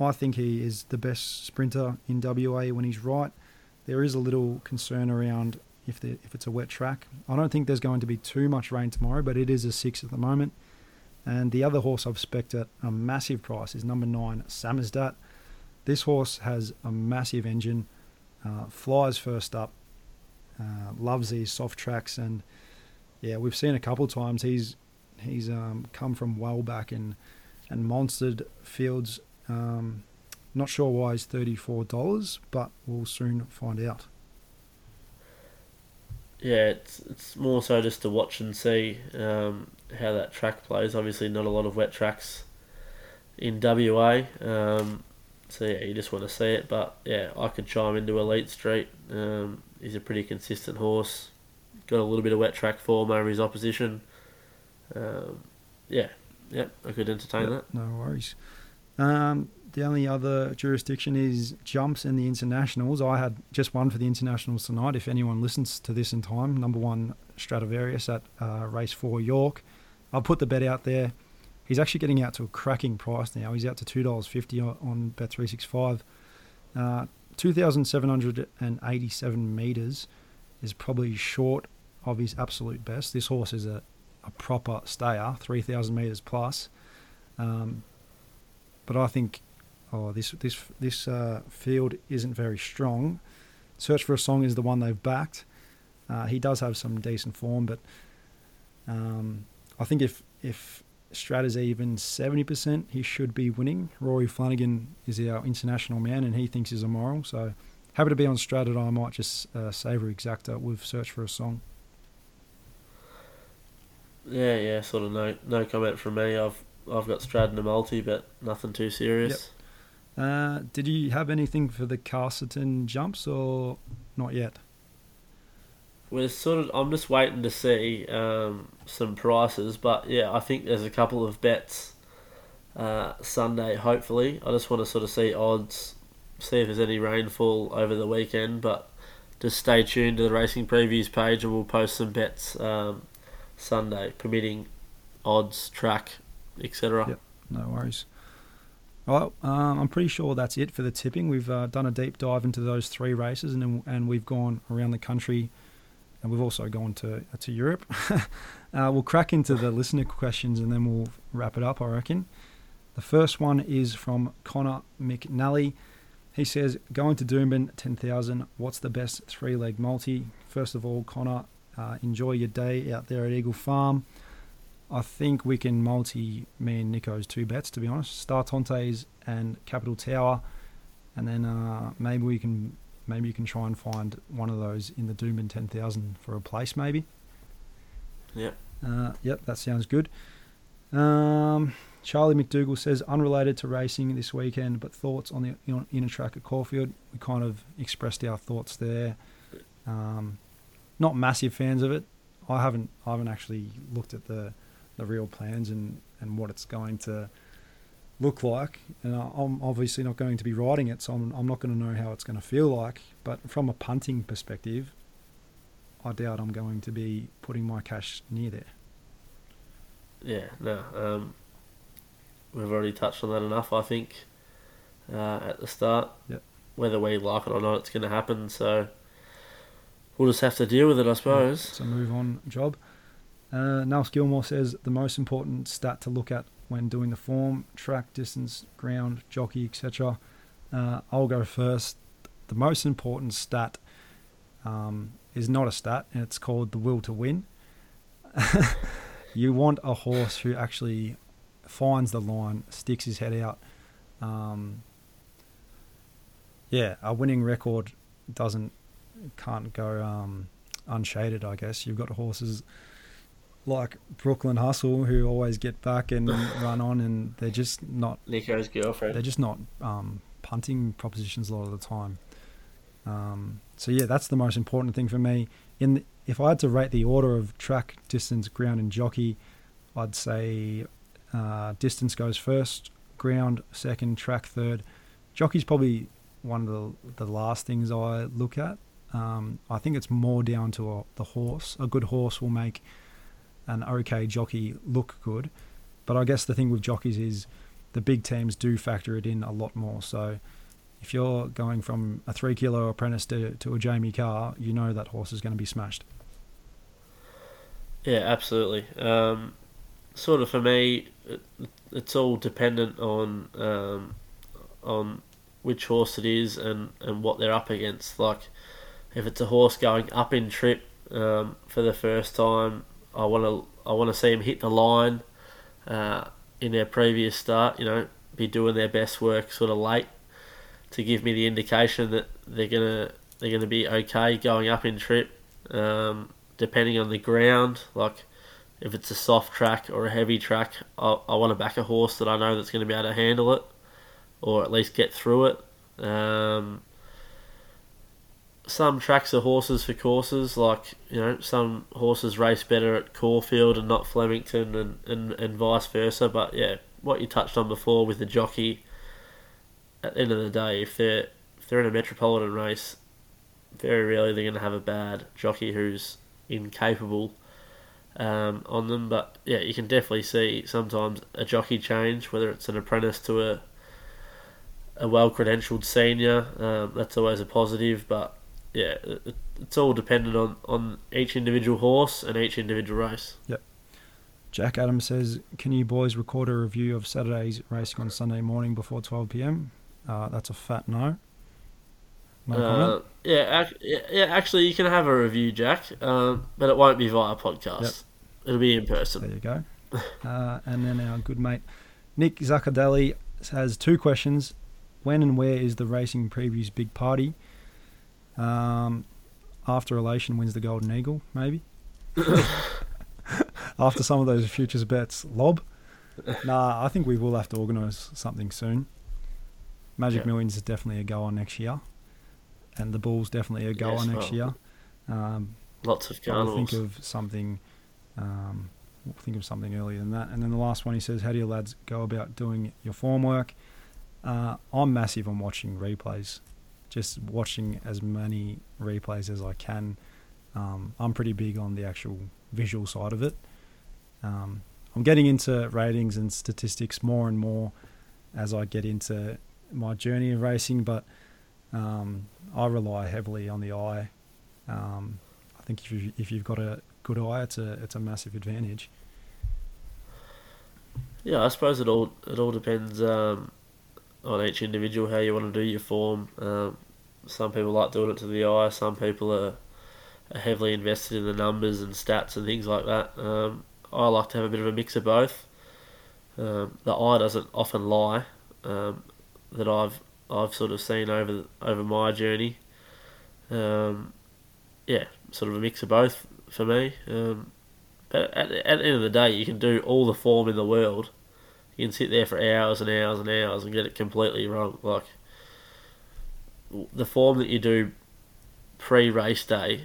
I think he is the best sprinter in W A when he's right. There is a little concern around if the, if it's a wet track. I don't think there's going to be too much rain tomorrow, but it is a six at the moment. And the other horse I've spec'd at a massive price is number nine, Samizdat. This horse has a massive engine, uh, flies first up, uh, loves these soft tracks, and yeah, we've seen a couple of times he's he's um, come from well back and and monstered fields. Um, not sure why he's thirty-four dollars, but we'll soon find out. Yeah, it's it's more so just to watch and see um, how that track plays. Obviously, not a lot of wet tracks in W A. Um, So yeah, you just want to see it, but yeah, I could chime into Elite Street. Um, he's a pretty consistent horse. Got a little bit of wet track form over his opposition. Um, yeah, yeah, I could entertain yep, that. No worries. Um, the only other jurisdiction is jumps and the internationals. I had just one for the internationals tonight. If anyone listens to this in time, number one Stradivarius at uh, race four York. I'll put the bet out there. He's actually getting out to a cracking price now. He's out to two dollars fifty on Bet three sixty-five. Uh, two thousand seven hundred eighty-seven metres is probably short of his absolute best. This horse is a, a proper stayer, three thousand metres plus. Um, but I think oh, this this this uh, field isn't very strong. Search for a Song is the one they've backed. Uh, he does have some decent form, but um, I think if... if Strat is even seventy percent, he should be winning. Rory Flanagan is our international man, and he thinks he's immoral. So happy to be on Strat, and I might just uh, savour exacta with Search for a Song. Yeah, yeah, sort of no no comment from me. I've I've got Strat in a multi, but nothing too serious. Yep. Uh, did you have anything for the Castleton jumps, or not yet? We're sort of. I'm just waiting to see um, some prices, but yeah, I think there's a couple of bets uh, Sunday. Hopefully, I just want to sort of see odds, see if there's any rainfall over the weekend. But just stay tuned to the Racing Previews page, and we'll post some bets um, Sunday, permitting odds, track, et cetera. Yep, no worries. All right, um, I'm pretty sure that's it for the tipping. We've uh, done a deep dive into those three races, and and we've gone around the country. And we've also gone to uh, to Europe. uh, we'll crack into the listener questions and then we'll wrap it up, I reckon. The first one is from Connor McNally. He says, going to Doomben, ten thousand. What's the best three-leg multi? First of all, Connor, uh, enjoy your day out there at Eagle Farm. I think we can multi me and Nico's two bets, to be honest. Star Tontes and Capital Tower. And then uh, maybe we can... Maybe you can try and find one of those in the Doomben ten thousand for a place, maybe. Yeah. Uh, yep, that sounds good. Um, Charlie McDougall says, unrelated to racing this weekend, but thoughts on the you know, inner track at Caulfield. We kind of expressed our thoughts there. Um, not massive fans of it. I haven't I haven't actually looked at the, the real plans and, and what it's going to look like, and I'm obviously not going to be riding it, so I'm, I'm not going to know how it's going to feel like. But from a punting perspective, I doubt I'm going to be putting my cash near there. Yeah, no, um, we've already touched on that enough, I think, uh, at the start. Yep. Whether we like it or not, it's going to happen, so we'll just have to deal with it, I suppose. So move on, job. Uh, Nels Gilmore says, the most important stat to look at when doing the form, track, distance, ground, jockey, et cetera. Uh, I'll go first. The most important stat um, is not a stat, and it's called the will to win. You want a horse who actually finds the line, sticks his head out. Um, yeah, a winning record doesn't can't go um, unshaded, I guess. You've got horses like Brooklyn Hustle, who always get back and run on, and they're just not... Nico's girlfriend. They're just not um, punting propositions a lot of the time. Um, so, yeah, that's the most important thing for me. In the, if I had to rate the order of track, distance, ground, and jockey, I'd say uh, distance goes first, ground second, track third. Jockey's probably one of the, the last things I look at. Um, I think it's more down to a, the horse. A good horse will make an okay jockey look good, but I guess the thing with jockeys is the big teams do factor it in a lot more. So if you're going from a three kilo apprentice to, to a Jamie Carr, you know that horse is going to be smashed. Yeah, absolutely. Um, sort of for me, it, it's all dependent on um, on which horse it is and, and what they're up against. Like if it's a horse going up in trip um, for the first time, I want to I want to see them hit the line uh, in their previous start, you know, be doing their best work sort of late to give me the indication that they're gonna they're gonna be okay going up in trip. Um, depending on the ground, like if it's a soft track or a heavy track, I, I want to back a horse that I know that's going to be able to handle it or at least get through it. Um, Some tracks are horses for courses, like, you know, some horses race better at Caulfield and not Flemington and, and, and vice versa. But, yeah, what you touched on before with the jockey, at the end of the day, if they're, if they're in a metropolitan race, very rarely they're going to have a bad jockey who's incapable um, on them. But, yeah, you can definitely see sometimes a jockey change, whether it's an apprentice to a, a well-credentialed senior. Um, that's always a positive, but... yeah, it's all dependent on, on each individual horse and each individual race. Yep. Jack Adams says, can you boys record a review of Saturday's racing on Sunday morning before twelve p.m? Uh, that's a fat no. No uh, comment? Yeah, yeah, actually, you can have a review, Jack, um, but it won't be via podcast. Yep. It'll be in person. There you go. uh, and then our good mate, Nick Zaccardelli, has two questions. When and where is the Racing Previews big party? Um, after Elation wins the Golden Eagle, maybe. After some of those futures bets, lob. Nah, I think we will have to organise something soon. Magic yeah. Millions is definitely a go on next year, and the Bulls definitely a go yes, on next well, year. Um, lots of carnivals. I'll think of something. Um, we'll think of something earlier than that, and then the last one he says, "How do you lads go about doing your form work?" Uh, I'm massive on watching replays. Just watching as many replays as I can. Um, I'm pretty big on the actual visual side of it. Um, I'm getting into ratings and statistics more and more as I get into my journey of racing, but um, I rely heavily on the eye. Um, I think if you've, if you've got a good eye, it's a it's a massive advantage. Yeah, I suppose it all it all depends um, on each individual how you want to do your form. Um, Some people like doing it to the eye. Some people are, are heavily invested in the numbers and stats and things like that. Um, I like to have a bit of a mix of both. Um, the eye doesn't often lie. Um, that I've I've sort of seen over over my journey. Um, yeah, sort of a mix of both for me. Um, but at, at the end of the day, you can do all the form in the world. You can sit there for hours and hours and hours and get it completely wrong. Like, the form that you do pre-race day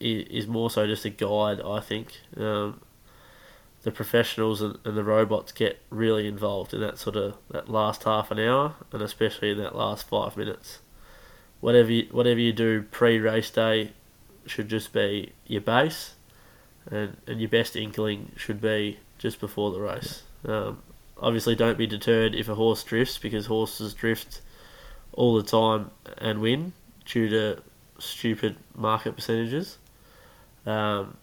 is more so just a guide, I think. Um, the professionals and, and the robots get really involved in that sort of that last half an hour, and especially in that last five minutes. Whatever you, whatever you do pre-race day should just be your base, and, and your best inkling should be just before the race. Um, obviously, don't be deterred if a horse drifts, because horses drift all the time and win due to stupid market percentages. Um,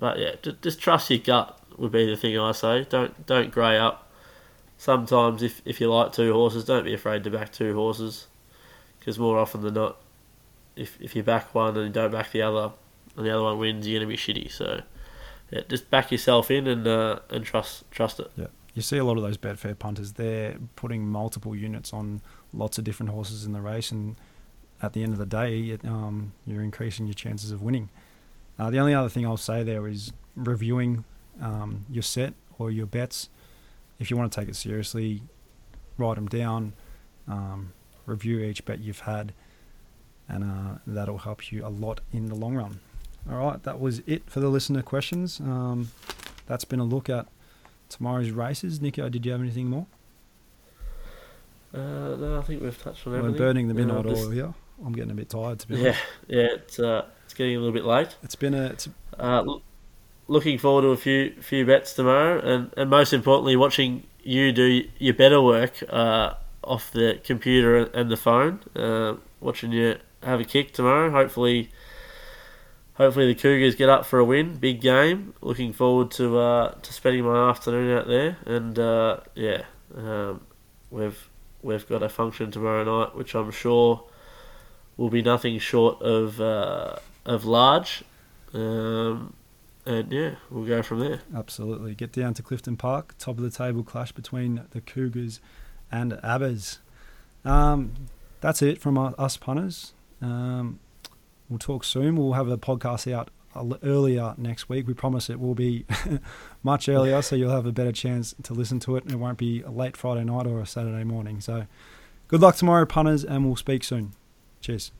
but yeah, just trust your gut would be the thing I say. Don't don't grey up. Sometimes if, if you like two horses, don't be afraid to back two horses, because more often than not, if if you back one and you don't back the other, and the other one wins, you're going to be shitty. So yeah, just back yourself in and uh, and trust trust it. Yeah, you see a lot of those Betfair punters. They're putting multiple units on lots of different horses in the race, and at the end of the day, it, um, you're increasing your chances of winning. Uh, the only other thing I'll say there is reviewing um, your set or your bets. If you want to take it seriously, write them down, um, review each bet you've had, and uh, that'll help you a lot in the long run. All right, that was it for the listener questions. Um, that's been a look at tomorrow's races. Nico, did you have anything more? Uh, no, I think we've touched on everything. We're burning the midnight oil here. I'm getting a bit tired, to be honest. Yeah, yeah, it's uh, it's getting a little bit late. It's been a. It's... Uh, look, looking forward to a few few bets tomorrow, and, and most importantly, watching you do your better work uh, off the computer and the phone. Uh, watching you have a kick tomorrow. Hopefully, hopefully the Cougars get up for a win. Big game. Looking forward to uh, to spending my afternoon out there, and uh, yeah, um, we've we've got a function tomorrow night, which I'm sure will be nothing short of uh, of large, um, and yeah, we'll go from there. Absolutely, get down to Clifton Park. Top of the table clash between the Cougars and Abbas. Um, that's it from us punters. Um, we'll talk soon. We'll have a podcast out earlier next week. We promise it will be much earlier, so you'll have a better chance to listen to it, and it won't be a late Friday night or a Saturday morning. So, good luck tomorrow, punters, and we'll speak soon. Cheers.